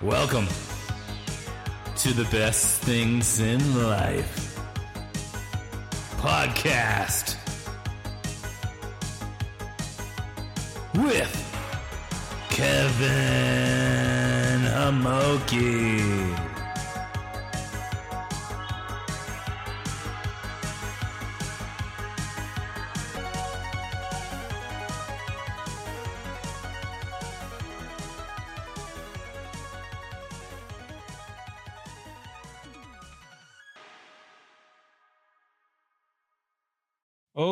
Welcome to the Best Things in Life podcast with Kevin Homoki.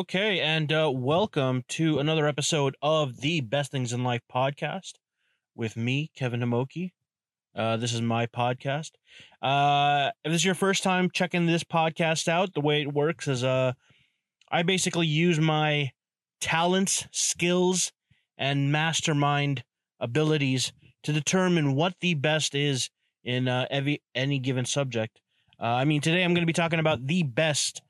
Okay, and welcome to another episode of the Best Things in Life podcast with me, Kevin Homoki. This is my podcast. If this is your first time checking this podcast out, the way it works is I basically use my talents, skills, and mastermind abilities to determine what the best is in any given subject. Today I'm going to be talking about the best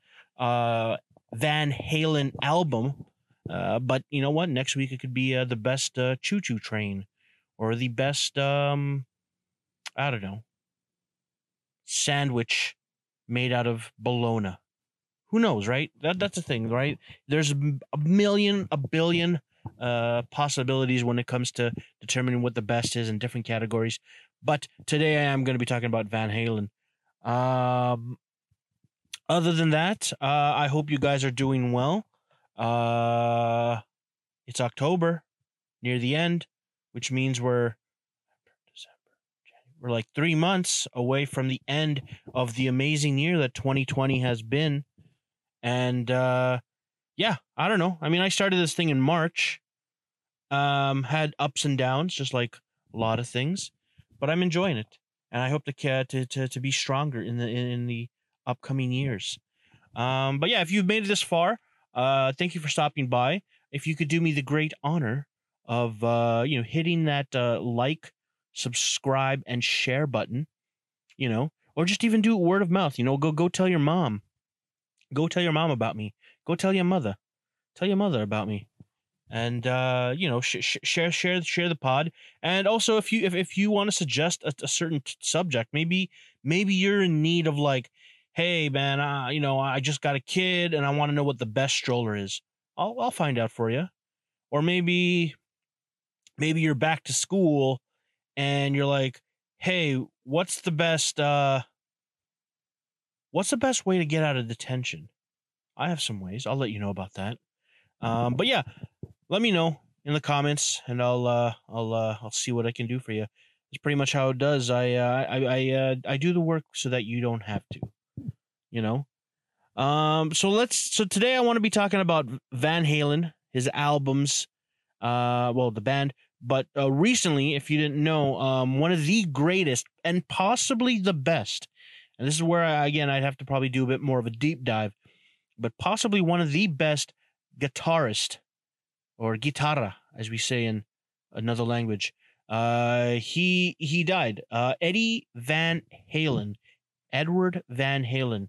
Van Halen album, but you know what? Next week it could be the best Choo Choo Train, or the best sandwich made out of bologna. Who knows, right? That's a thing, right? There's a billion possibilities when it comes to determining what the best is in different categories. But today I am going to be talking about Van Halen. Other than that, I hope you guys are doing well. It's October, near the end, which means we're like 3 months away from the end of the amazing year that 2020 has been. And I don't know. I started this thing in March, had ups and downs, just like a lot of things, but I'm enjoying it, and I hope to be stronger in the upcoming years. But yeah, if you've made it this far, thank you for stopping by. If you could do me the great honor of hitting that like, subscribe, and share button, or just even do word of mouth, go tell your mom. Go tell your mom about me. Go tell your mother. Tell your mother about me. And share the pod. And also, if you want to suggest a certain subject, maybe you're in need of, like, hey man, I just got a kid and I want to know what the best stroller is. I'll find out for you. Or maybe you're back to school and you're like, hey, what's the best way to get out of detention? I have some ways. I'll let you know about that. But yeah, let me know in the comments and I'll see what I can do for you. That's pretty much how it does. I do the work so that you don't have to. So today I want to be talking about Van Halen, his albums, the band, but recently, if you didn't know, one of the greatest and possibly the best, and this is where I'd have to probably do a bit more of a deep dive, but possibly one of the best guitarist, or guitarra, as we say in another language, he died, Eddie Van Halen. Edward Van Halen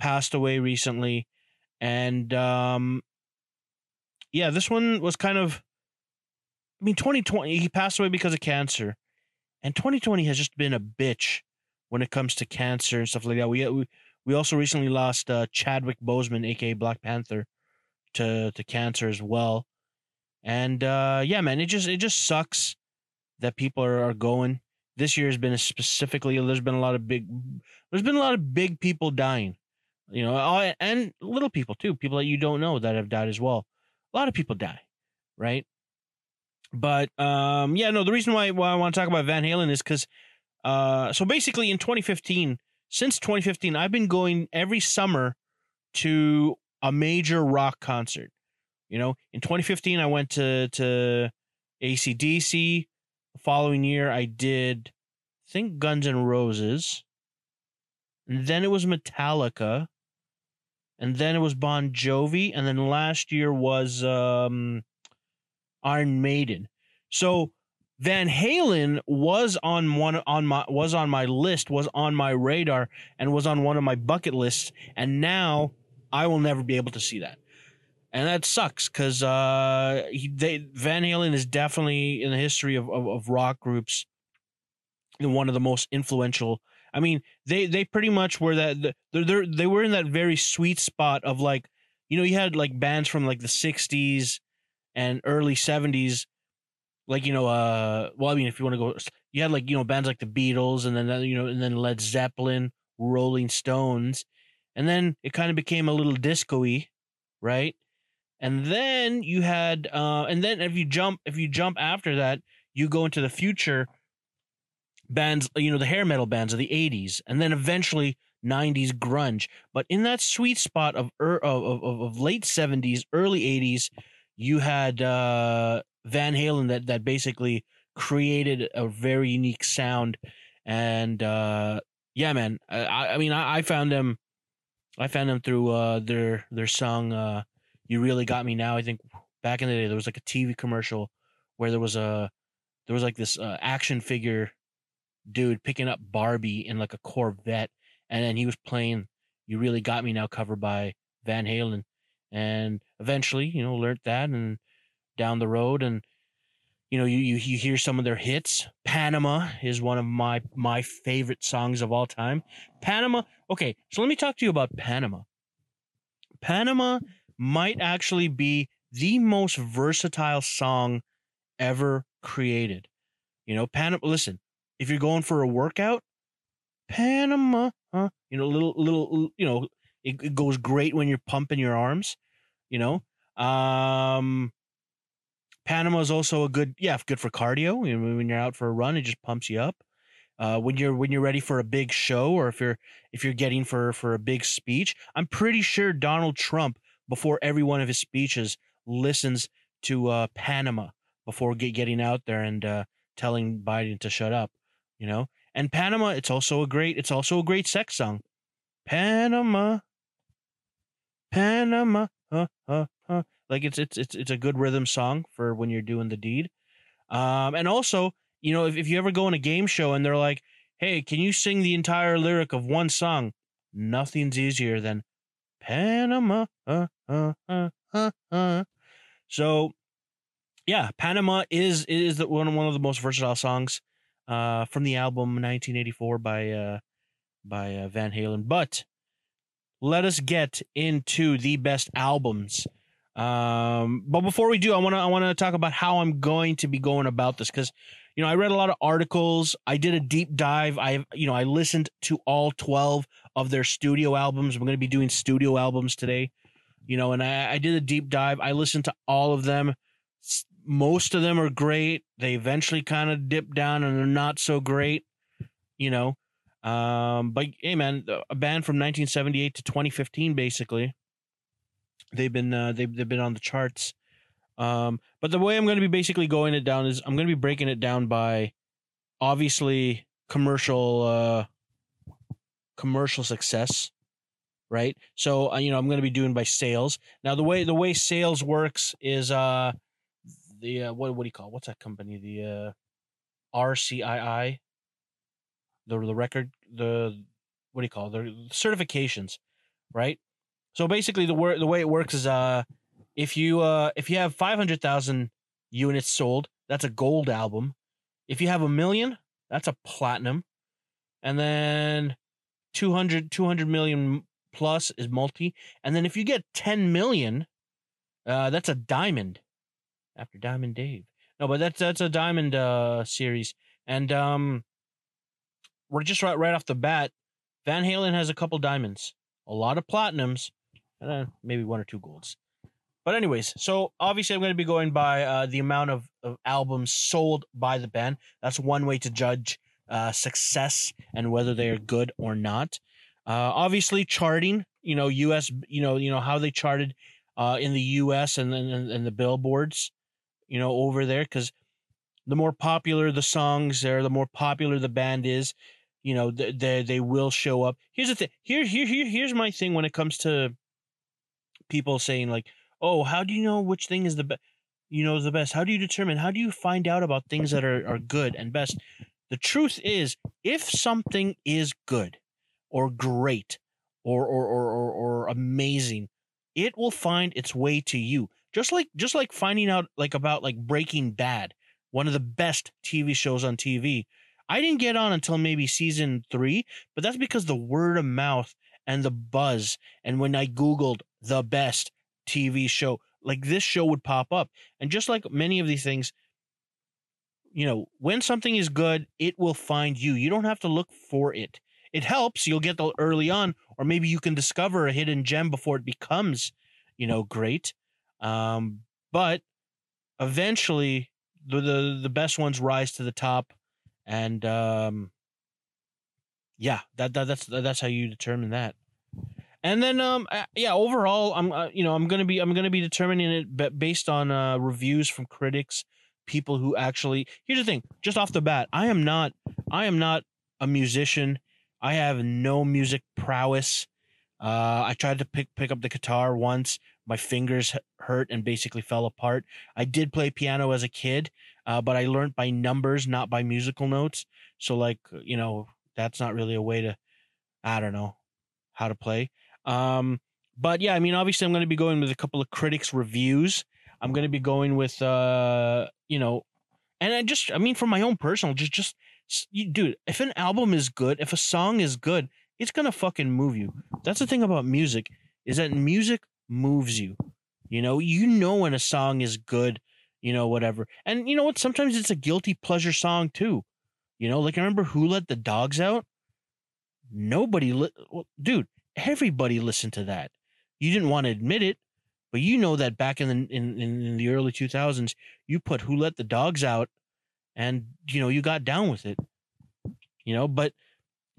passed away recently, and this one was kind of 2020, he passed away because of cancer, and 2020 has just been a bitch when it comes to cancer and stuff like that. We also recently lost Chadwick Boseman, aka Black Panther, to cancer as well. And it just sucks that people are going. This year has been there's been a lot of big people dying, and little people too, people that you don't know that have died as well. A lot of people die, right? But the reason why I want to talk about Van Halen is because basically in 2015, since 2015, I've been going every summer to a major rock concert. In 2015 I went to AC/DC. The following year I did, I think, Guns N' Roses, and then it was Metallica, and then it was Bon Jovi, and then last year was Iron Maiden. So Van Halen was on my radar, and was on one of my bucket lists, and now I will never be able to see that. And that sucks because Van Halen is definitely in the history of rock groups one of the most influential. I mean, they pretty much were that they were in that very sweet spot of, like, you know, you had like bands from like the 60s and early 70s, like, you know, well, I mean, if you want to go, you had like, you know, bands like the Beatles and then, you know, and then Led Zeppelin, Rolling Stones, and then it kind of became a little disco-y, right? And then you had, and then if you jump after that, you go into the future bands, you know, the hair metal bands of the 80s, and then eventually 90s grunge. But in that sweet spot of late 70s, early 80s, you had Van Halen that basically created a very unique sound. And yeah, man, I mean, I found them. I found them through their song, You Really Got Me Now. I think back in the day, there was like a TV commercial where there was like this action figure dude picking up Barbie in like a Corvette. And then he was playing You Really Got Me Now cover by Van Halen. And eventually, you know, learned that and down the road. And, you know, you hear some of their hits. Panama is one of my favorite songs of all time. Panama. Okay, so let me talk to you about Panama. Panama might actually be the most versatile song ever created. You know, Panama. Listen, if you're going for a workout, Panama, huh? You know, little. You know, it goes great when you're pumping your arms. You know, Panama is also good for cardio. You know, when you're out for a run, it just pumps you up. When you're ready for a big show, or if you're getting for a big speech, I'm pretty sure Donald Trump, before every one of his speeches, listens to Panama before getting out there and telling Biden to shut up. You know, and Panama, it's also a great sex song. Panama, Panama, huh. Like it's a good rhythm song for when you're doing the deed. And also, you know, if you ever go in a game show and they're like, hey, can you sing the entire lyric of one song? Nothing's easier than Panama. So yeah, Panama is one of the most versatile songs from the album 1984 by Van Halen. But let us get into the best albums. But before we do, I want to talk about how I'm going to be going about this, because, you know, I read a lot of articles. I did a deep dive. I listened to all 12 of their studio albums. We're going to be doing studio albums today, you know, and I did a deep dive. I listened to all of them. Most of them are great. They eventually kind of dip down and they're not so great, you know. But hey, man, a band from 1978 to 2015, basically. They've been on the charts, but the way I'm going to be basically going it down is I'm going to be breaking it down by, obviously, commercial success, right? So you know, I'm going to be doing by sales. Now the way sales works is what's that company, the RCII, the record, the certifications, right? So basically, the way it works is, if you have 500,000 units sold, that's a gold album. If you have 1 million, that's a platinum, and then 200 million plus is multi, and then if you get 10 million, that's a diamond. After Diamond Dave, no, but that's a diamond series, and we're just right off the bat. Van Halen has a couple diamonds, a lot of platinums, and then maybe one or two golds. But anyways, so obviously I'm going to be going by the amount of albums sold by the band. That's one way to judge success and whether they are good or not. Obviously charting, you know, US, you know how they charted in the US and then and the billboards, you know, over there, because the more popular the songs are, the more popular the band is. You know, they will show up. Here's the thing. Here's my thing when it comes to people saying, like, oh, how do you know which thing is the best? You know, the best. How do you determine? How do you find out about things that are good and best? The truth is, if something is good or great or amazing, it will find its way to you. Just like finding out, like, about, like, Breaking Bad, one of the best TV shows on TV. I didn't get on until maybe season 3, but that's because the word of mouth and the buzz. And when I Googled the best TV show, like this show would pop up. And just like many of these things, you know, when something is good, it will find you. You don't have to look for it. It helps. You'll get the early on, or maybe you can discover a hidden gem before it becomes, you know, great. But eventually the best ones rise to the top. And yeah, that's how you determine that. And then yeah, overall, I'm gonna be determining it based on reviews from critics, people who actually. Here's the thing, just off the bat, I am not a musician. I have no music prowess. I tried to pick up the guitar once. My fingers hurt and basically fell apart. I did play piano as a kid, but I learned by numbers, not by musical notes. So, like, you know, that's not really a way to, I don't know how to play. But yeah, I mean, obviously I'm going to be going with a couple of critics' reviews. I'm going to be going with, you know, and from my own personal, dude, if an album is good, if a song is good, it's going to fucking move you. That's the thing about music, is that music moves you. You know when a song is good, you know, whatever. And you know what? Sometimes it's a guilty pleasure song too. You know, like I remember Who Let the Dogs Out? Dude, everybody listened to that. You didn't want to admit it, but you know that back in the early 2000s, you put Who Let the Dogs Out and, you know, you got down with it, you know. But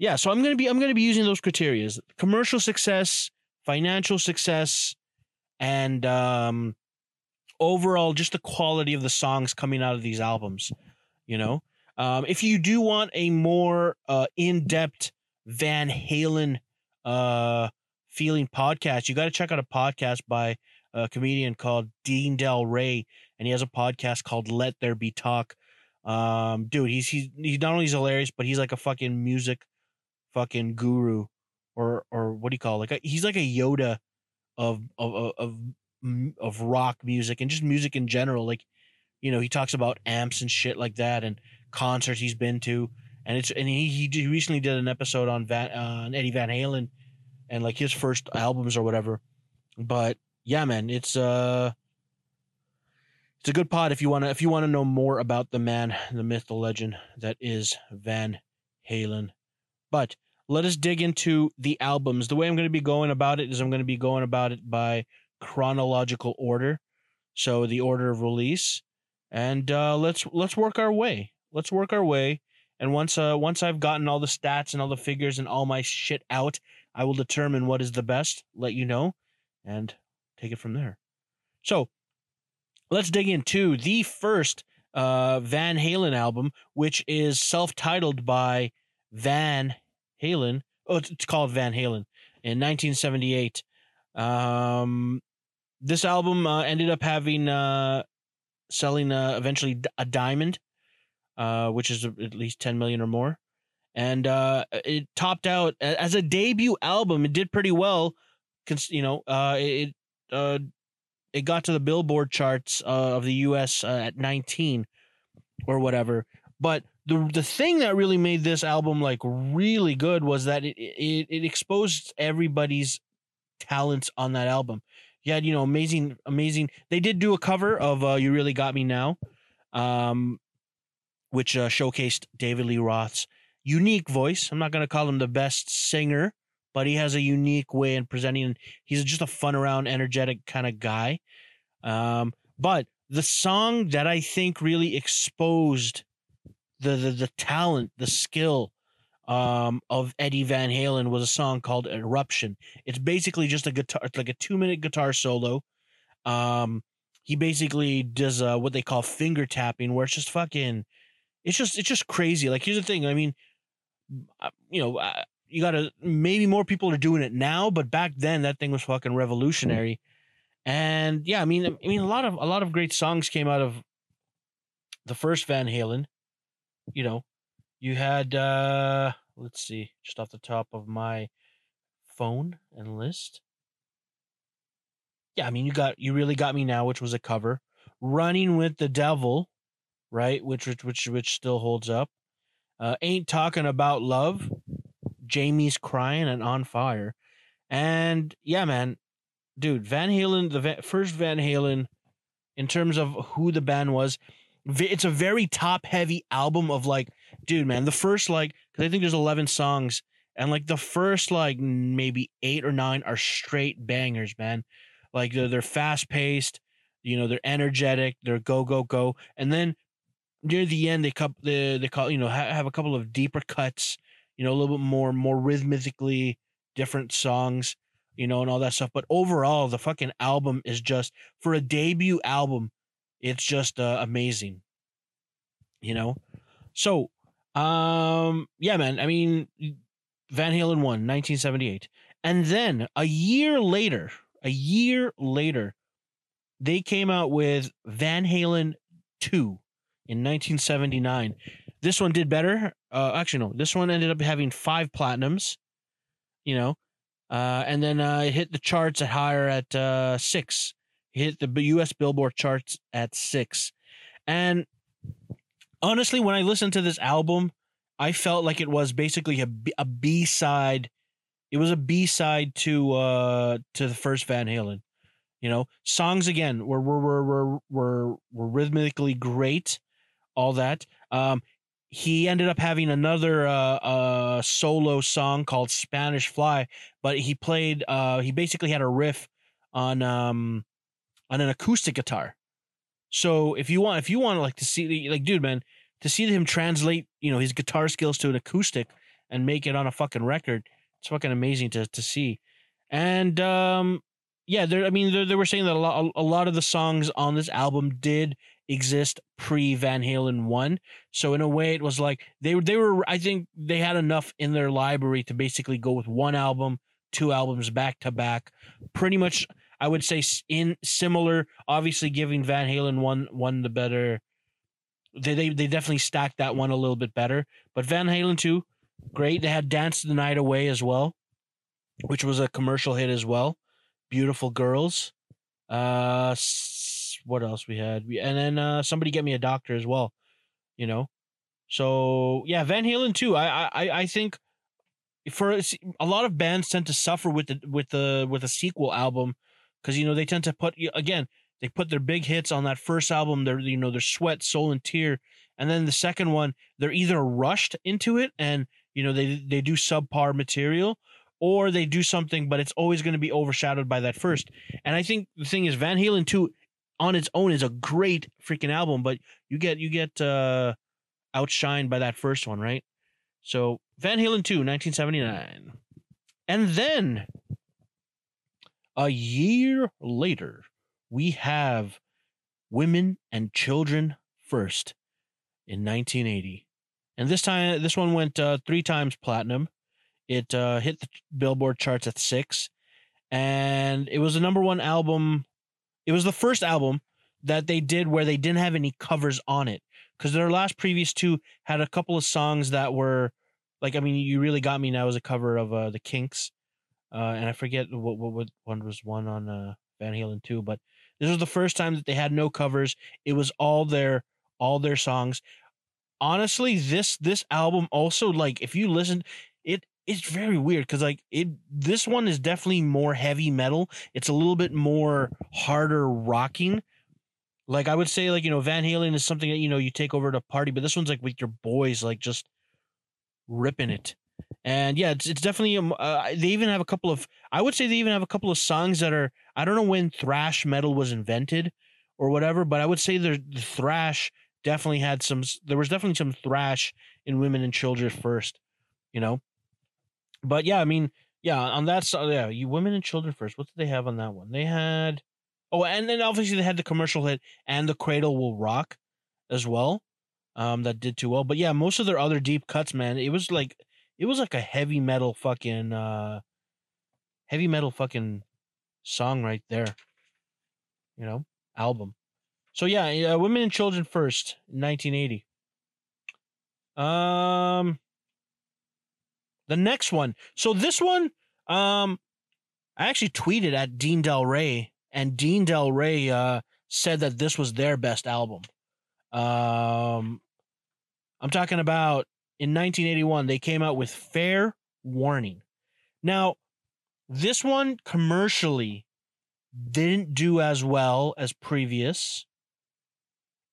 yeah, so I'm going to be using those criteria: commercial success, financial success, and overall just the quality of the songs coming out of these albums, you know. If you do want a more in-depth Van Halen feeling podcast, you got to check out a podcast by a comedian called Dean Del Rey, and he has a podcast called Let There Be Talk. Dude, he's not only hilarious, but he's like a fucking music fucking guru, or what do you call it? He's like a Yoda of rock music and just music in general. Like, you know, he talks about amps and shit like that, and concerts he's been to, and he recently did an episode on Eddie Van Halen and like his first albums or whatever. But yeah, man, it's a good pod if you want to know more about the man, the myth, the legend that is Van Halen. But let us dig into the albums. The way I'm going to be going about it is I'm going to be going about it by chronological order, so the order of release, and let's work our way. Let's work our way, and once I've gotten all the stats and all the figures and all my shit out, I will determine what is the best, let you know, and take it from there. So let's dig into the first Van Halen album, which is self-titled by Van Halen. Oh, it's called Van Halen in 1978. This album ended up having selling eventually a diamond, which is at least 10 million or more. And it topped out as a debut album. It did pretty well. You know, it got to the Billboard charts of the U.S. At 19 or whatever. But the thing that really made this album like really good was that it exposed everybody's talents on that album. You had, you know, amazing. They did do a cover of You Really Got Me Now, which showcased David Lee Roth's unique voice. I'm not going to call him the best singer, but he has a unique way in presenting. He's just a fun around, energetic kind of guy. But the song that I think really exposed the talent, the skill of Eddie Van Halen was a song called Eruption. It's basically just a guitar. It's like a 2-minute guitar solo. He basically does what they call finger tapping, where it's just fucking, it's just crazy. Like, here's the thing. I mean, you know, you gotta, maybe more people are doing it now, but back then that thing was fucking revolutionary. And yeah, I mean, a lot of great songs came out of the first Van Halen. You know, you had, let's see, just off the top of my phone and list. Yeah, I mean, You Really Got Me Now, which was a cover. Running with the Devil, right? Which still holds up. Ain't Talking About Love, Jamie's Crying, and On Fire. And yeah, man, dude, Van Halen, first Van Halen, in terms of who the band was, it's a very top heavy album of like, dude, man, the first, like, because I think there's 11 songs, and like the first, like, maybe 8 or 9 are straight bangers, man. Like they're fast paced, you know, they're energetic, they're go, go, go. And then near the end, they have a couple of deeper cuts, you know, a little bit more rhythmically different songs, you know, and all that stuff. But overall, the fucking album is just, for a debut album, it's just amazing, you know? So, yeah, man, I mean, Van Halen won 1978. And then a year later, they came out with Van Halen 2. In 1979, this one did better. This one ended up having 5 platinums, you know, and then it hit the charts at higher at 6. It hit the U.S. Billboard charts at 6. And honestly, when I listened to this album, I felt like it was basically a B-side. It was a B-side to the first Van Halen. You know, songs again were rhythmically great. All that. He ended up having another solo song called Spanish Fly, but he played. He basically had a riff on an acoustic guitar. So if you want like to see, like, dude, man, to see him translate, you know, his guitar skills to an acoustic and make it on a fucking record, it's fucking amazing to see. And yeah, they were saying that a lot of the songs on this album did exist pre-Van Halen 1. So in a way, it was like they were, I think they had enough in their library to basically go with one album, 2 albums back to back, pretty much, I would say, in similar, obviously giving Van Halen 1 the better. They definitely stacked that one a little bit better, but Van Halen 2, great. They had Dance the Night Away as well, which was a commercial hit as well. Beautiful Girls. What else we had? And then Somebody Get Me a Doctor as well, you know? So yeah, Van Halen 2. I think for a lot of bands tend to suffer with a sequel album. 'Cause, you know, they tend to put their big hits on that first album. They're, you know, their sweat, soul, and tear. And then the second one, they're either rushed into it and, you know, they do subpar material, or they do something, but it's always going to be overshadowed by that first. And I think the thing is, Van Halen 2 on its own is a great freaking album, but you get outshined by that first one, right? So Van Halen 2, 1979. And then a year later, we have Women and Children First in 1980. And this one went 3 times platinum. It hit the Billboard charts at 6, and it was the number one album. It was the first album that they did where they didn't have any covers on it, because their previous 2 had a couple of songs that were like, I mean, You Really Got Me Now was a cover of The Kinks. And I forget what one was one on Van Halen 2, but this was the first time that they had no covers. It was all their songs. Honestly, this album also, like, if you listen, it's very weird because, like, this one is definitely more heavy metal. It's a little bit more harder rocking. Like, I would say, like, you know, Van Halen is something that, you know, you take over to a party, but this one's like with your boys, like, just ripping it. And yeah, it's definitely they even have a couple of songs that are, I don't know when thrash metal was invented or whatever, but I would say the thrash definitely had some thrash in Women and Children First, you know. But yeah, I mean, yeah, on that side, yeah, You Women and Children First. What did they have on that one? They had, and then obviously they had the commercial hit and The Cradle Will Rock as well. That did too well. But yeah, most of their other deep cuts, man, it was like a heavy metal fucking song right there, you know, album. So yeah, Women and Children First, 1980. The next one. So this one, I actually tweeted at Dean Del Rey, and Dean Del Rey said that this was their best album. I'm talking about in 1981, they came out with Fair Warning. Now, this one commercially didn't do as well as previous,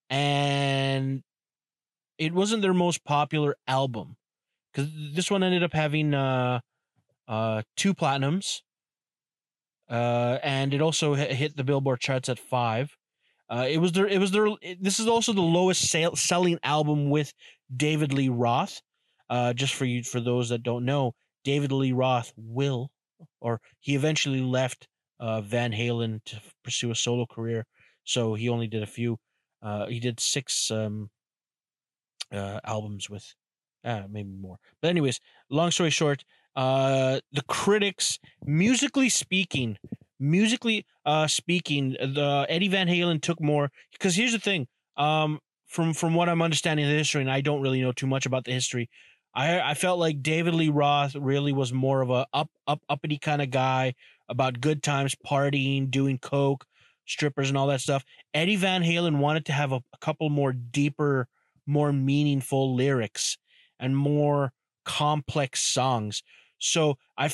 and it wasn't their most popular album, because this one ended up having 2 platinums, and it also hit the Billboard charts at 5. This is also the lowest selling album with David Lee Roth. Just for you, for those that don't know, David Lee Roth he eventually left Van Halen to pursue a solo career. So he only did a few. He did 6 albums with, maybe more. But anyways, long story short, the critics, musically speaking, the Eddie Van Halen took more, because here's the thing. From what I'm understanding of the history, and I don't really know too much about the history, I felt like David Lee Roth really was more of a uppity kind of guy about good times, partying, doing coke, strippers, and all that stuff. Eddie Van Halen wanted to have a couple more deeper, more meaningful lyrics and more complex songs. So I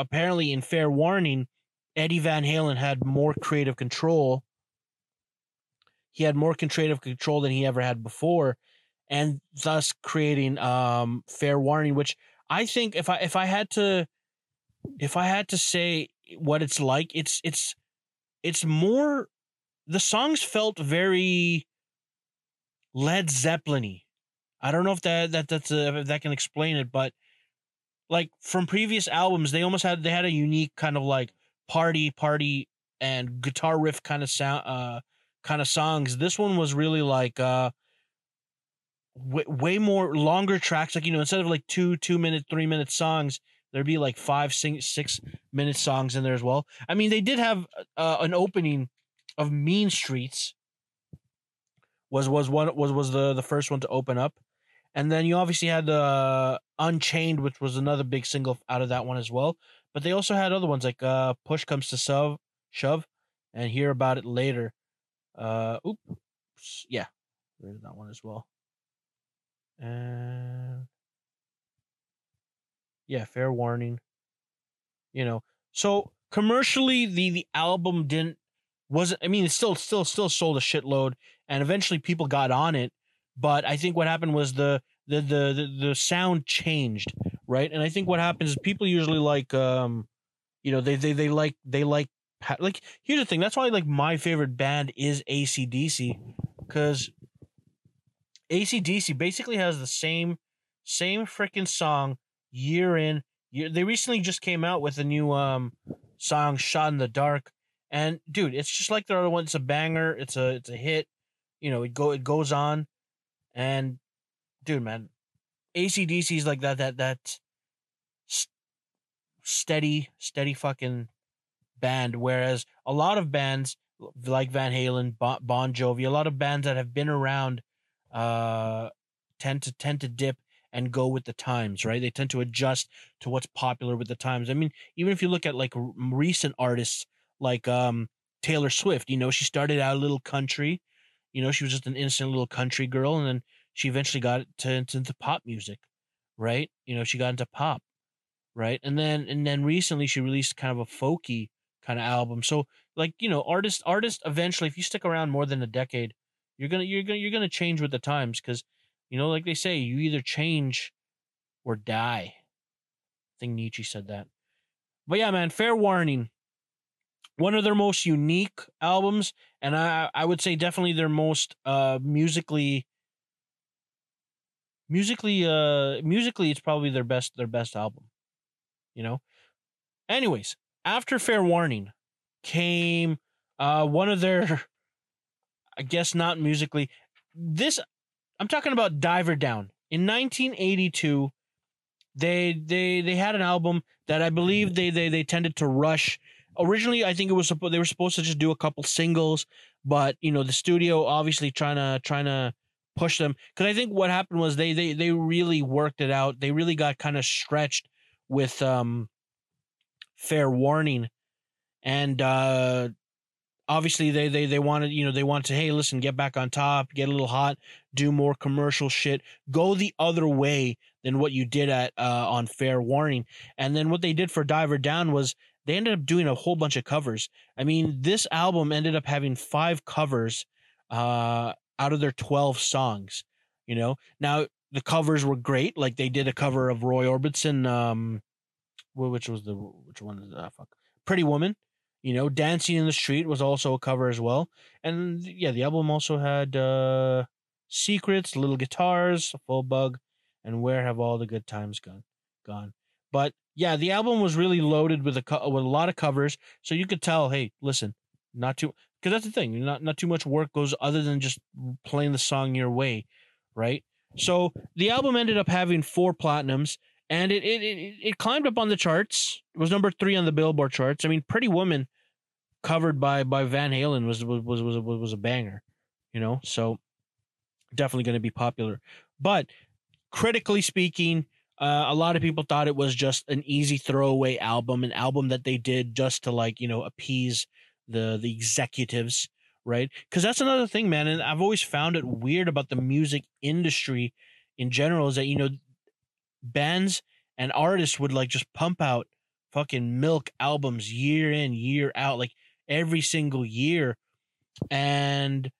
apparently in Fair Warning, Eddie Van Halen had more creative control. He had more creative control than he ever had before, and thus creating Fair Warning, which I think if I had to say what it's like, it's more, the songs felt very Led Zeppelin-y. I don't know if if that can explain it, but like from previous albums, they had a unique kind of like party and guitar riff kind of sound, kind of songs. This one was really like way more longer tracks. Like, you know, instead of like 2-minute, 3-minute songs, there'd be like 5-6-minute songs in there as well. I mean, they did have an opening of Mean Streets. Was the first one to open up, and then you obviously had Unchained, which was another big single out of that one as well. But they also had other ones like Push Comes to Shove, and Hear About It Later. Oops, yeah, there's that one as well. And yeah, Fair Warning. You know, so commercially, the album wasn't. I mean, it still sold a shitload, and eventually people got on it. But I think what happened was the sound changed, right? And I think what happens is people usually like, you know, they like. Here's the thing. That's why like my favorite band is AC/DC, because AC/DC basically has the same freaking song year in year. They recently just came out with a new song, "Shot in the Dark." And dude, it's just like the other one. It's a banger. It's a hit. You know, it goes on. And dude, man, AC/DC is like that steady fucking band. Whereas a lot of bands like Van Halen, Bon Jovi, a lot of bands that have been around tend to dip and go with the times, right? They tend to adjust to what's popular with the times. I mean, even if you look at like recent artists. Like Taylor Swift, you know, she started out a little country, you know, she was just an innocent little country girl, and then she eventually got into pop music, right? You know, she got into pop, right? And then recently she released kind of a folky kind of album. So like, you know, artists eventually, if you stick around more than a decade, you're gonna change with the times, because, you know, like they say, you either change or die. I think Nietzsche said that. But yeah, man, Fair Warning. One of their most unique albums, and I would say definitely their most musically it's probably their best album, you know. Anyways, after Fair Warning came one of their, I guess not musically, this I'm talking about Diver Down. In 1982, they had an album that I believe they tended to rush. Originally, I think it was they were supposed to just do a couple singles, but you know, the studio obviously trying to push them, because I think what happened was they really worked it out. They really got kind of stretched with Fair Warning, and obviously they wanted, you know, they wanted to, hey, listen, get back on top, get a little hot, do more commercial shit, go the other way than what you did at on Fair Warning. And then what they did for Diver Down was they ended up doing a whole bunch of covers. I mean, this album ended up having 5 covers out of their 12 songs, you know. Now the covers were great. Like they did a cover of Roy Orbison, Pretty Woman. You know, Dancing in the Street was also a cover as well. And yeah, the album also had Secrets, Little Guitars, Full Bug, and Where Have All the Good Times Gone. But yeah, the album was really loaded with a lot of covers. So you could tell, hey, listen, not too, because that's the thing, not too much work goes other than just playing the song your way, right? So the album ended up having 4 platinums. And it climbed up on the charts. It was number 3 on the Billboard charts. I mean, Pretty Woman, covered by Van Halen, was a banger, you know. So definitely going to be popular. But critically speaking, a lot of people thought it was just an easy throwaway album, an album that they did just to, like, you know, appease the executives, right? Because that's another thing, man. And I've always found it weird about the music industry in general is that, you know, bands and artists would like just pump out fucking milk albums year in, year out, like every single year. And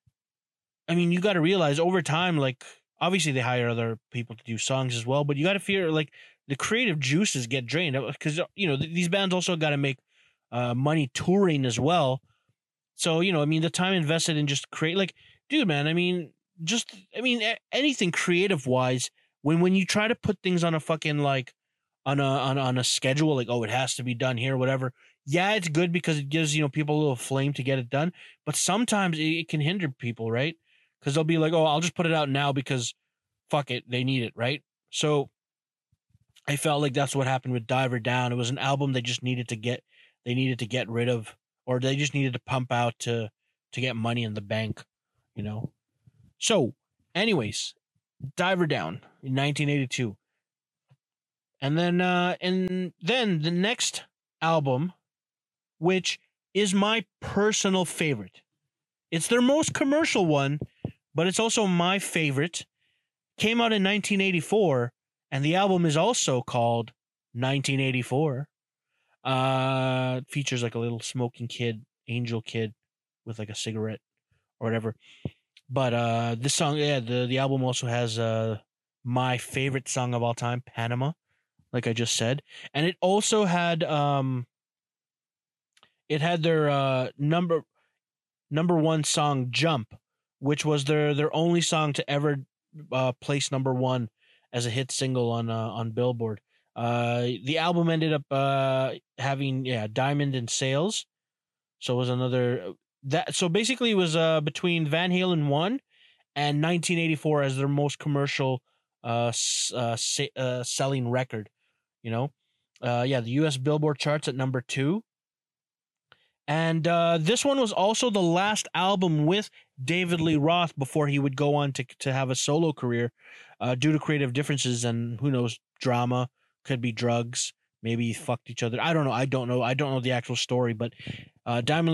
I mean, you got to realize over time, like obviously they hire other people to do songs as well, but you got to fear like the creative juices get drained because, you know, these bands also got to make money touring as well. So, you know, I mean, the time invested in just create, like, dude, man, anything creative wise, When you try to put things on a fucking, like, on a schedule, like, oh, it has to be done here, whatever. Yeah, it's good because it gives, you know, people a little flame to get it done. But sometimes it can hinder people, right? Because they'll be like, oh, I'll just put it out now because fuck it, they need it, right? So I felt like that's what happened with Diver Down. It was an album they just needed to get rid of, or they just needed to pump out to get money in the bank, you know? So anyways, Diver Down in 1982. And then the next album, which is my personal favorite. It's their most commercial one, but it's also my favorite. Came out in 1984, and the album is also called 1984. It features like a little smoking kid, angel kid with like a cigarette or whatever. But this song, yeah, the album also has my favorite song of all time, Panama, like I just said. And it also had their number one song, Jump, which was their only song to ever place number one as a hit single on Billboard. The album ended up having, Diamond in sales. So it was another... So basically it was between Van Halen 1 and 1984 as their most commercial selling record, you know. The U.S. Billboard charts at number 2. And this one was also the last album with David Lee Roth before he would go on to have a solo career due to creative differences and, who knows, drama, could be drugs. Maybe he fucked each other. I don't know the actual story, but David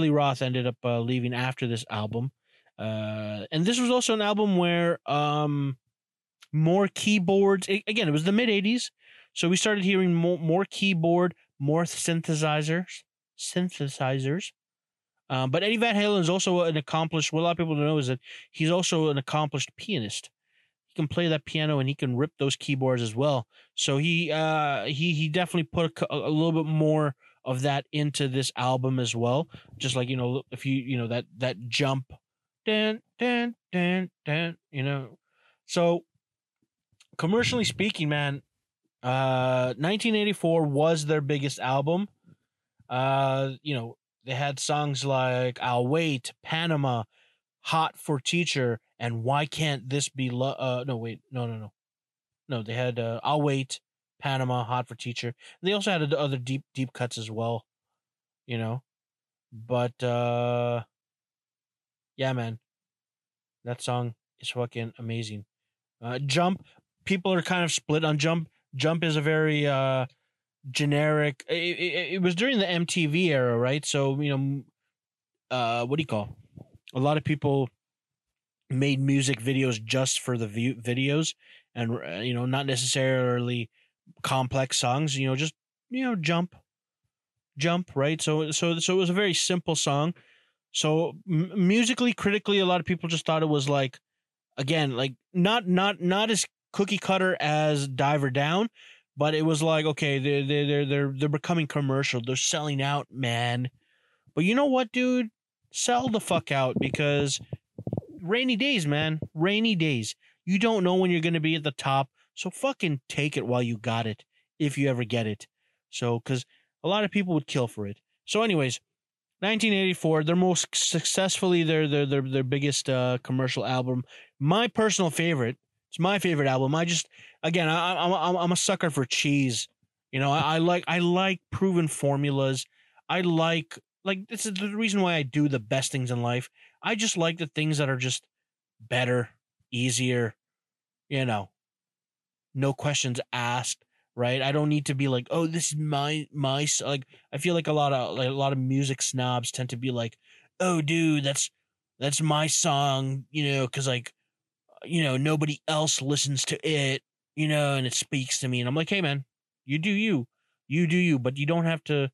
Lee Roth ended up leaving after this album. And this was also an album where more keyboards. Again, it was the mid-'80s, so we started hearing more keyboard, more synthesizers. But Eddie Van Halen is also an accomplished... What a lot of people don't know is that he's also an accomplished pianist. Can play that piano and he can rip those keyboards as well. So he definitely put a little bit more of that into this album as well. Just like, you know, if you know that jump, dan dan dan dan, you know. So commercially speaking, man, 1984 was their biggest album. You know, they had songs like I'll Wait, Panama, Hot for Teacher, and Why Can't This Be Love? No, they had I'll Wait, Panama, Hot for Teacher. And they also had other deep cuts as well, you know. But yeah, man, that song is fucking amazing. Jump, people are kind of split on Jump. Jump is a very generic. It was during the MTV era, right? So, you know, a lot of people made music videos just for the videos, and not necessarily complex songs, jump, right? So it was a very simple song. So musically, critically, a lot of people just thought it was not as cookie cutter as Diver Down, but it was like, okay, they're becoming commercial. They're selling out, man. But you know what, dude? Sell the fuck out, because rainy days, man. Rainy days. You don't know when you're going to be at the top. So fucking take it while you got it, if you ever get it. So, because a lot of people would kill for it. So anyways, 1984, their most successfully, their biggest commercial album. My personal favorite. It's my favorite album. I'm a sucker for cheese. I like proven formulas. I like this is the reason why I do the best things in life. I just like the things that are just better, easier, no questions asked. Right. I don't need to be like, oh, this is my like. I feel like a lot of music snobs tend to be like, oh, dude, that's my song, because nobody else listens to it, and it speaks to me. And I'm like, hey, man, you do you, but you don't have to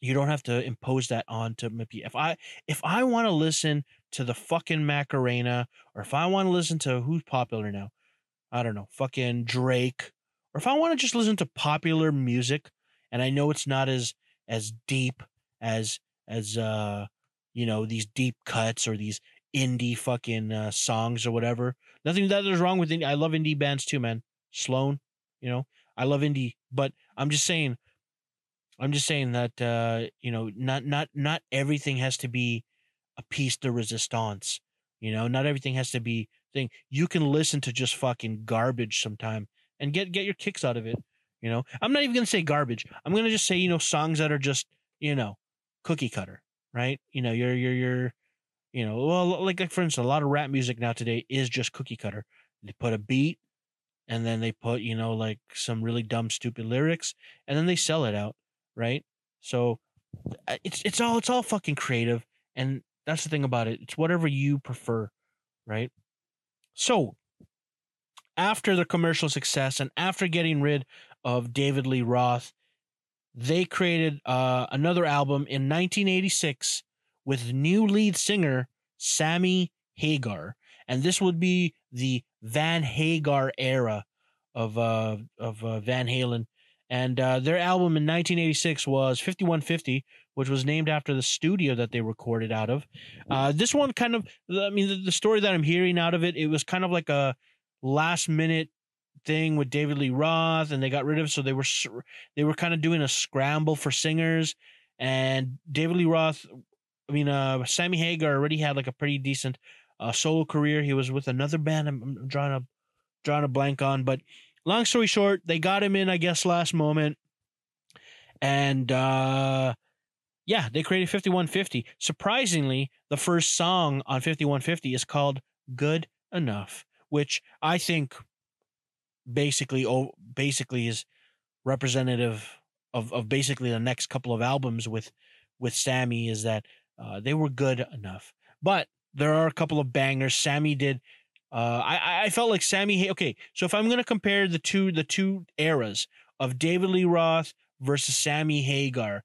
impose that onto me. If I want to listen to the fucking Macarena, or if I want to listen to who's popular now, I don't know, fucking Drake. Or if I want to just listen to popular music, and I know it's not as deep as these deep cuts or these indie fucking songs or whatever. Nothing that is wrong with indie. I love indie bands too, man. Sloan, I love indie, but I'm just saying that not everything has to be a piece de resistance. Not everything has to be thing. You can listen to just fucking garbage sometime and get your kicks out of it, I'm not even going to say garbage. I'm going to just say, songs that are just, cookie cutter, right? For instance, a lot of rap music now today is just cookie cutter. They put a beat, and then they put, some really dumb, stupid lyrics, and then they sell it out, right? So it's all fucking creative, and that's the thing about it. It's whatever you prefer, right? So after the commercial success and after getting rid of David Lee Roth, they created another album in 1986 with new lead singer Sammy Hagar, and this would be the Van Hagar era of Van Halen. And their album in 1986 was 5150, which was named after the studio that they recorded out of. This one kind of, the story that I'm hearing out of it, it was kind of like a last minute thing with David Lee Roth, and they got rid of, so they were kind of doing a scramble for singers, and David Lee Roth, Sammy Hagar already had like a pretty decent solo career. He was with another band I'm drawing a blank on, but long story short, they got him in, I guess, last moment, and they created 5150. Surprisingly, the first song on 5150 is called Good Enough, which I think basically is representative of basically the next couple of albums with Sammy, is that they were good enough. But there are a couple of bangers. Sammy did. I felt like Sammy. Okay, so if I'm going to compare the two eras of David Lee Roth versus Sammy Hagar,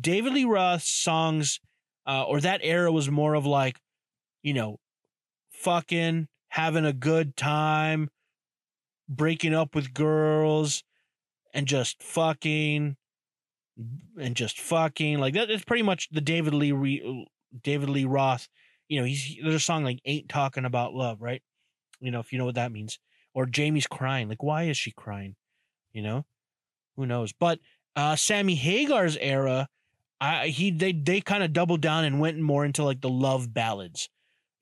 David Lee Roth's songs or that era was more of like, fucking having a good time, breaking up with girls, and just fucking like that. It's pretty much the David Lee Roth. There's a song like "Ain't Talking About Love," right? If you know what that means. Or Jamie's crying. Like, why is she crying? Who knows? But Sammy Hagar's era, they kind of doubled down and went more into like the love ballads.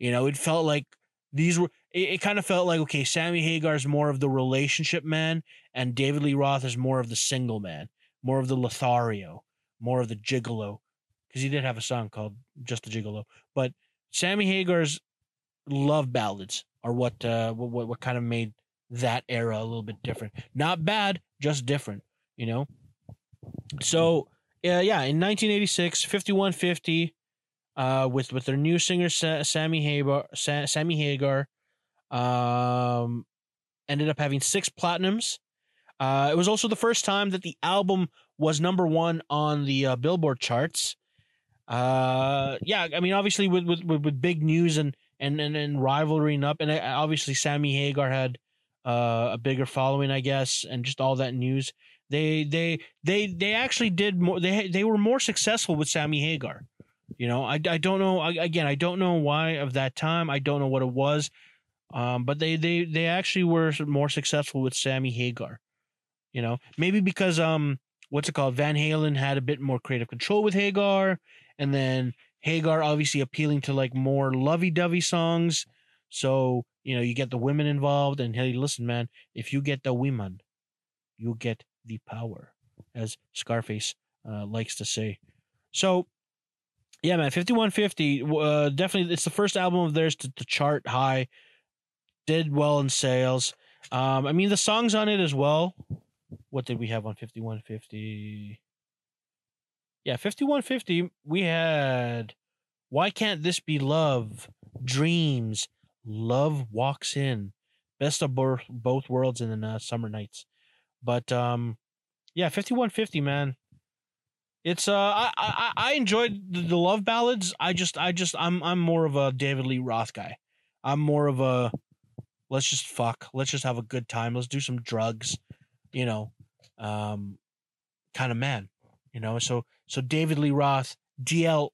It felt like these were. It kind of felt like, okay, Sammy Hagar is more of the relationship man, and David Lee Roth is more of the single man, more of the Lothario, more of the gigolo, because he did have a song called Just the Gigolo. But Sammy Hagar's love ballads are what kind of made that era a little bit different. Not bad, just different, So, in 1986, 5150, with their new singer Sammy Hagar, ended up having 6 platinums. It was also the first time that the album was number one on the Billboard charts. Yeah, I mean, obviously with big news and rivalry and up, and obviously Sammy Hagar had a bigger following, I guess, and just all that news. They actually did more. They were more successful with Sammy Hagar. You know, I don't know. Again, I don't know why of that time. I don't know what it was. But they actually were more successful with Sammy Hagar. You know, maybe because what's it called? Van Halen had a bit more creative control with Hagar, and then Hagar obviously appealing to like more lovey-dovey songs. So, you know, you get the women involved, and hey, listen, man, if you get the women, you get the power, as Scarface likes to say. So, yeah, man, 5150, definitely, it's the first album of theirs to chart high. Did well in sales. I mean, the songs on it as well. What did we have on 5150? Yeah, 5150, we had Why Can't This Be Love, Dreams, Love Walks In, Best of Both Worlds, and then Summer Nights. But yeah, 5150, man. It's I enjoyed the love ballads. I'm more of a David Lee Roth guy. I'm more of a let's just fuck, let's just have a good time, let's do some drugs, you know, kind of man, you know. So David Lee Roth, DLR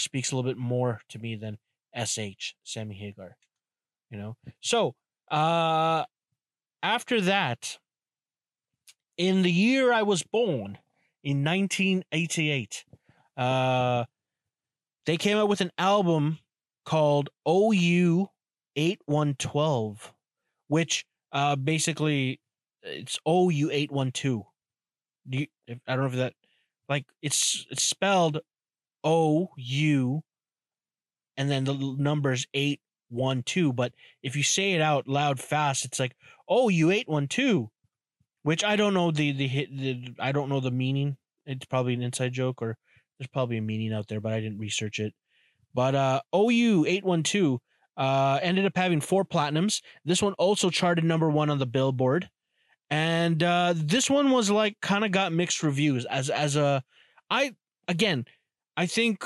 speaks a little bit more to me than SH, Sammy Hagar, you know. So, after that, in the year I was born, in 1988, they came out with an album called OU 8112, which basically it's OU 812. I don't know if that, like, it's spelled OU and then the numbers 812, but if you say it out loud fast, it's like OU 812, which I don't know I don't know the meaning. It's probably an inside joke, or there's probably a meaning out there, but I didn't research it. But OU 812 ended up having 4 platinums. This one also charted number one on the Billboard, and this one was like kind of got mixed reviews. I think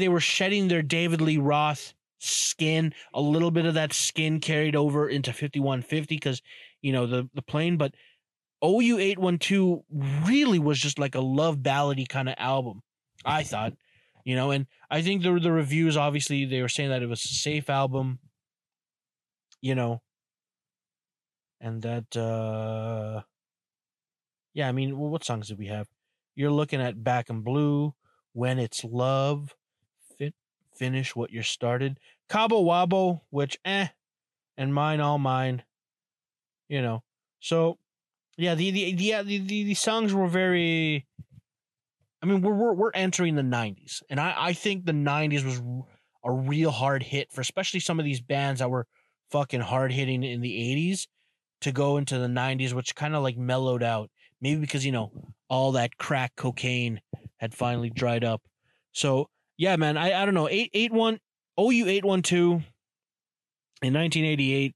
they were shedding their David Lee Roth skin. A little bit of that skin carried over into 5150 because, you know, the plane. But OU 812 really was just like a love ballady kind of album, I thought. You know, and I think the reviews, obviously, they were saying that it was a safe album, you know, and that, yeah, I mean, what songs did we have? You're looking at Back in Blue, When It's Love, Finish What You Started, Cabo Wabo, which, and Mine All Mine, you know. So, yeah, the songs were very... I mean, we're entering the 90s, and I think the 90s was a real hard hit for especially some of these bands that were fucking hard hitting in the 80s to go into the 90s, which kind of like mellowed out, maybe because, you know, all that crack cocaine had finally dried up. So, yeah, man, I don't know. OU 812 in 1988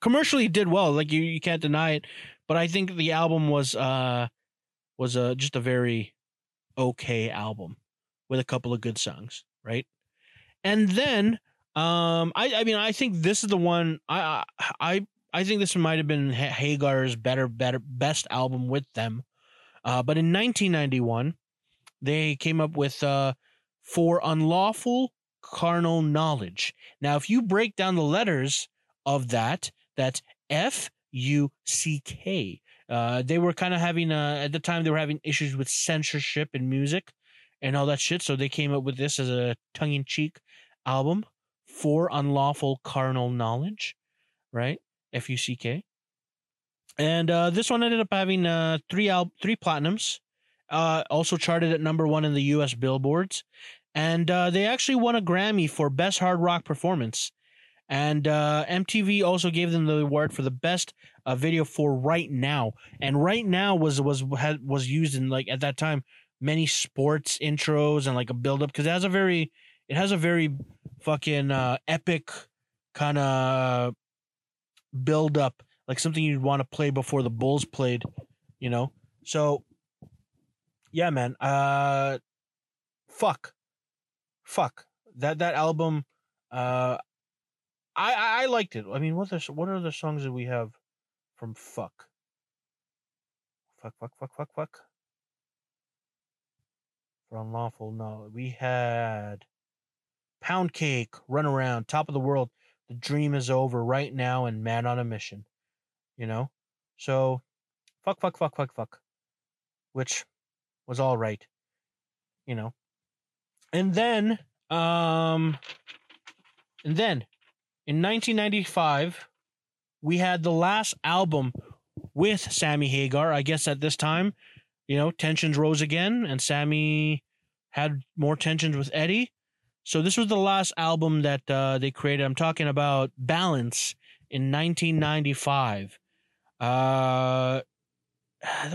commercially did well. Like you can't deny it, but I think the album was just a very okay album with a couple of good songs, right? And then I think this is the one I think this might have been Hagar's best album with them, but in 1991 they came up with For Unlawful Carnal Knowledge. Now if you break down the letters of that, that's FUCK. They were kind of having, at the time, they were having issues with censorship in music and all that shit. So they came up with this as a tongue-in-cheek album, For Unlawful Carnal Knowledge, right? FUCK. And this one ended up having 3 platinums, also charted at number one in the U.S. Billboards. And they actually won a Grammy for Best Hard Rock Performance. And MTV also gave them the award for the best video for Right Now. And Right Now was used in, like, at that time many sports intros and like a buildup, because it has a very fucking epic kind of buildup, like something you'd want to play before the Bulls played, you know. So yeah, man. Fuck. That album. I liked it. I mean, what are the songs that we have from Fuck? Fuck. For Unlawful, no. We had Pound Cake, Run Around, Top of the World, The Dream Is Over, Right Now, and Man on a Mission. You know? So, fuck. Which was all right. You know? And then, in 1995, we had the last album with Sammy Hagar. I guess at this time, you know, tensions rose again, and Sammy had more tensions with Eddie. So this was the last album that they created. I'm talking about Balance in 1995. There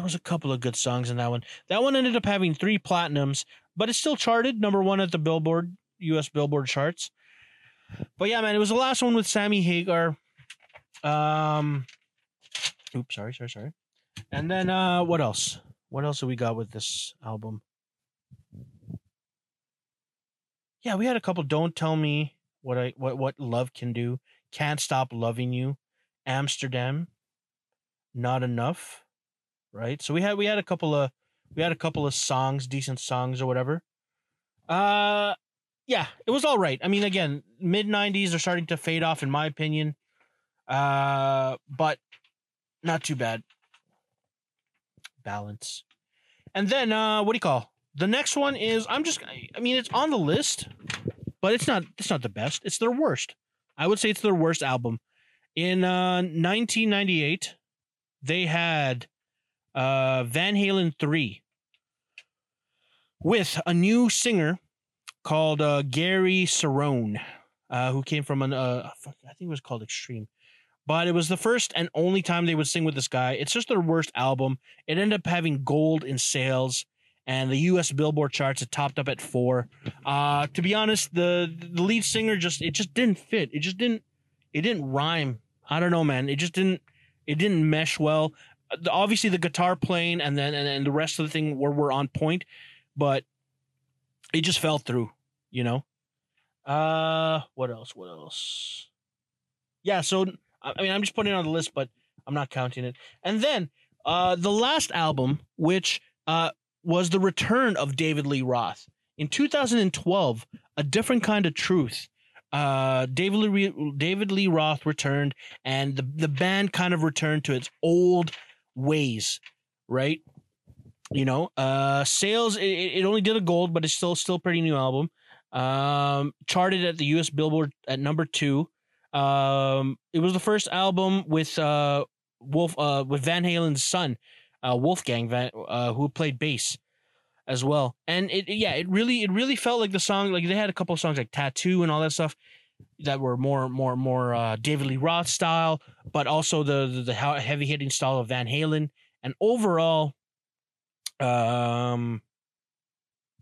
was a couple of good songs in that one. That one ended up having 3 platinums, but it's still charted number 1 at the Billboard, U.S. Billboard charts. But yeah, man, it was the last one with Sammy Hagar. Oops, sorry. And then what else? What else have we got with this album? Yeah, we had a couple. Don't Tell Me What Love Can Do. Can't Stop Loving You. Amsterdam. Not Enough. Right. So we had a couple of songs, decent songs or whatever. Yeah, it was all right. I mean, again, mid-90s are starting to fade off, in my opinion. But not too bad. Balance. And then, the next one is, it's on the list, but it's not the best. It's their worst. I would say it's their worst album. In 1998, they had Van Halen 3 with a new singer called Gary Cerone, who came from I think it was called Extreme. But it was the first and only time they would sing with this guy. It's just their worst album. It ended up having gold in sales, and the U.S. Billboard charts, it topped up at 4. To be honest, the lead singer just didn't fit. It didn't rhyme. I don't know, man. It didn't mesh well. Obviously, the guitar playing and the rest of the thing were on point, but it just fell through, you know. What else? Yeah, so. I mean, I'm just putting it on the list, but I'm not counting it. And then the last album, which was the return of David Lee Roth. In 2012, A Different Kind of Truth, David Lee Roth returned, and the band kind of returned to its old ways, right? You know, sales, it only did a gold, but it's still a pretty new album. Charted at the U.S. Billboard at number 2. It was the first album with with Van Halen's son, Wolfgang Van, who played bass as well. And it really felt like the song, like they had a couple of songs like Tattoo and all that stuff that were more David Lee Roth style, but also the heavy hitting style of Van Halen. And overall, yeah,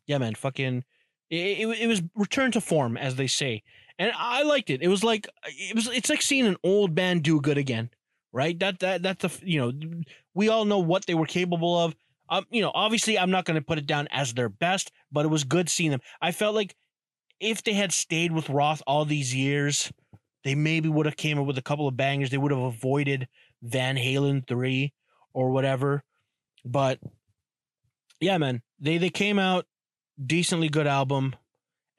man, fucking it was return to form, as they say. And I liked it. It's like seeing an old band do good again, right? That's we all know what they were capable of. Obviously I'm not going to put it down as their best, but it was good seeing them. I felt like if they had stayed with Roth all these years, they maybe would have came up with a couple of bangers. They would have avoided Van Halen 3 or whatever. But yeah, man, they came out decently good album.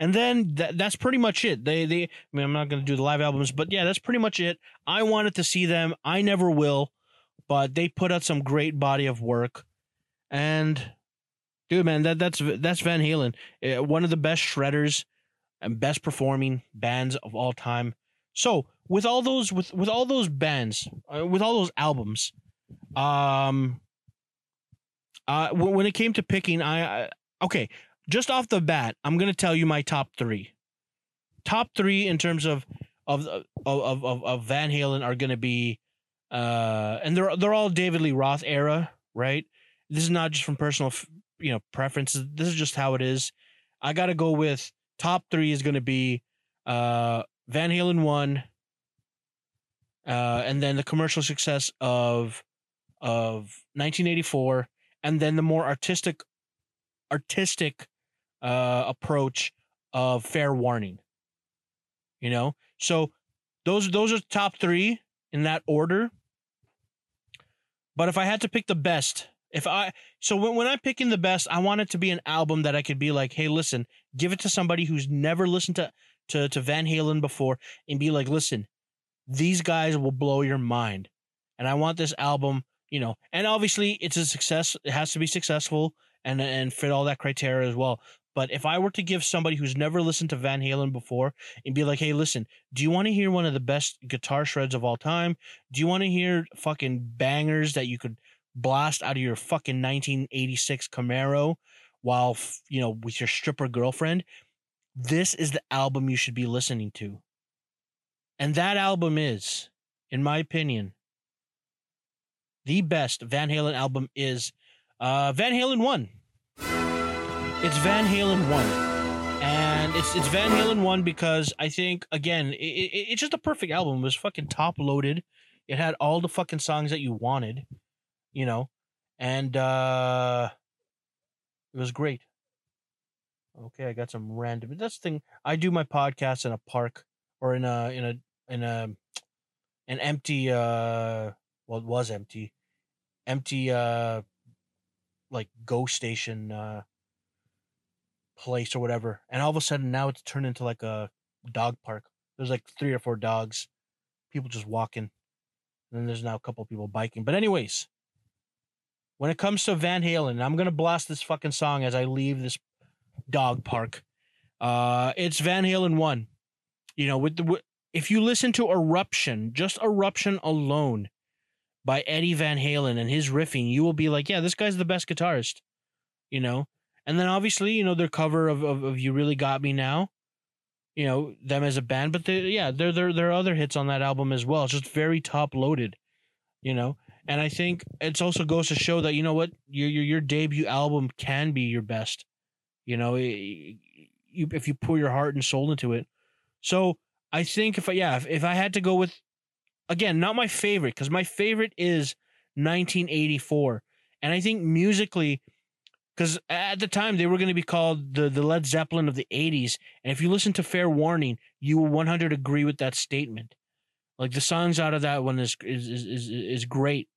And then that's pretty much it. I'm not going to do the live albums, but yeah, that's pretty much it. I wanted to see them. I never will, but they put out some great body of work. And dude, man, that's Van Halen. One of the best shredders and best performing bands of all time. So with all those albums, when it came to picking, okay. Just off the bat, I'm going to tell you my top 3. Top 3 in terms of Van Halen are going to be, and they're all David Lee Roth era, right? This is not just from personal you know, preferences. This is just how it is. I got to go with top three is going to be Van Halen 1, and then the commercial success of 1984, and then the more artistic approach of Fair Warning. You know, so those are top three in that order. But if I had to pick the best, when I'm picking the best, I want it to be an album that I could be like, hey, listen, give it to somebody who's never listened to Van Halen before and be like, listen, these guys will blow your mind. And I want this album, you know, and obviously it's a success. It has to be successful and fit all that criteria as well. But if I were to give somebody who's never listened to Van Halen before and be like, hey, listen, do you want to hear one of the best guitar shreds of all time? Do you want to hear fucking bangers that you could blast out of your fucking 1986 Camaro while, you know, with your stripper girlfriend? This is the album you should be listening to. And that album is, in my opinion, the best Van Halen album is Van Halen 1. It's Van Halen 1, and it's Van Halen 1 because I think, again, it's just a perfect album. It was fucking top-loaded. It had all the fucking songs that you wanted, you know, and it was great. Okay, I got some random. That's the thing. I do my podcast in a park or in an empty. Well, it was empty. Like ghost station. Place or whatever, and all of a sudden now it's turned into like a dog park. There's like 3 or 4 dogs, people just walking, and then there's now a couple of people biking. But anyways, when it comes to Van Halen, I'm gonna blast this fucking song as I leave this dog park. It's Van Halen 1. You know, if you listen to Eruption, just Eruption alone by Eddie Van Halen and his riffing, you will be like, yeah, this guy's the best guitarist, you know. And then obviously, you know, their cover of You Really Got Me Now, you know, them as a band. But there are other hits on that album as well. It's just very top loaded, you know. And I think it also goes to show that, you know what, your debut album can be your best, you know, if you pour your heart and soul into it. So I think if I had to go with, again, not my favorite, because my favorite is 1984. And I think musically, because at the time, they were going to be called the Led Zeppelin of the 80s. And if you listen to Fair Warning, you will 100% agree with that statement. Like, the songs out of that one is great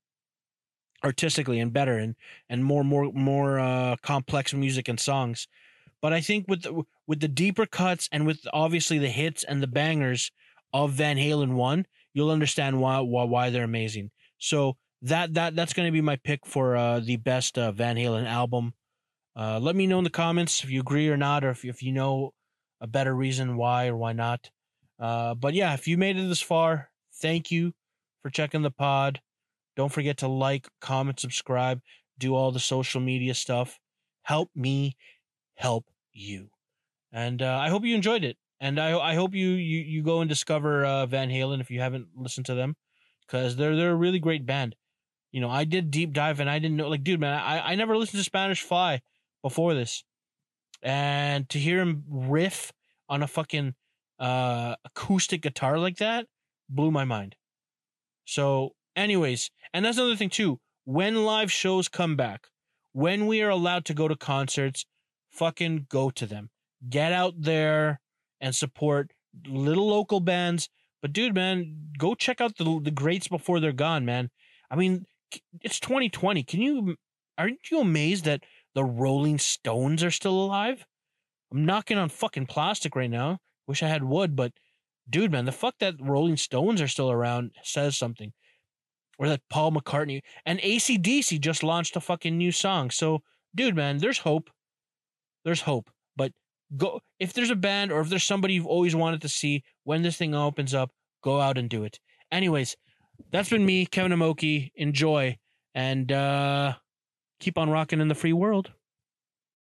artistically and better and more complex music and songs. But I think with the deeper cuts and with obviously the hits and the bangers of Van Halen 1, you'll understand why they're amazing. So that's going to be my pick for the best Van Halen album. Let me know in the comments if you agree or not, or if you know a better reason why or why not. But yeah, if you made it this far, thank you for checking the pod. Don't forget to like, comment, subscribe, do all the social media stuff. Help me help you. And I hope you enjoyed it. And I hope you go and discover Van Halen if you haven't listened to them, because they're a really great band. You know, I did deep dive and I didn't know, like, dude, man, I never listened to Spanish Fly before this, and to hear him riff on a fucking acoustic guitar like that blew my mind. So anyways, and that's another thing too, when live shows come back, when we are allowed to go to concerts, fucking go to them. Get out there and support little local bands. But dude, man, go check out the greats before they're gone, man. I mean, it's 2020. Aren't you amazed that the Rolling Stones are still alive? I'm knocking on fucking plastic right now. Wish I had wood, but dude, man, the fuck that Rolling Stones are still around says something. Or that Paul McCartney and AC/DC just launched a fucking new song. So, dude, man, there's hope. There's hope. But go, if there's a band or if there's somebody you've always wanted to see, when this thing opens up, go out and do it. Anyways, that's been me, Kevin Homoki. Enjoy and keep on rocking in the free world.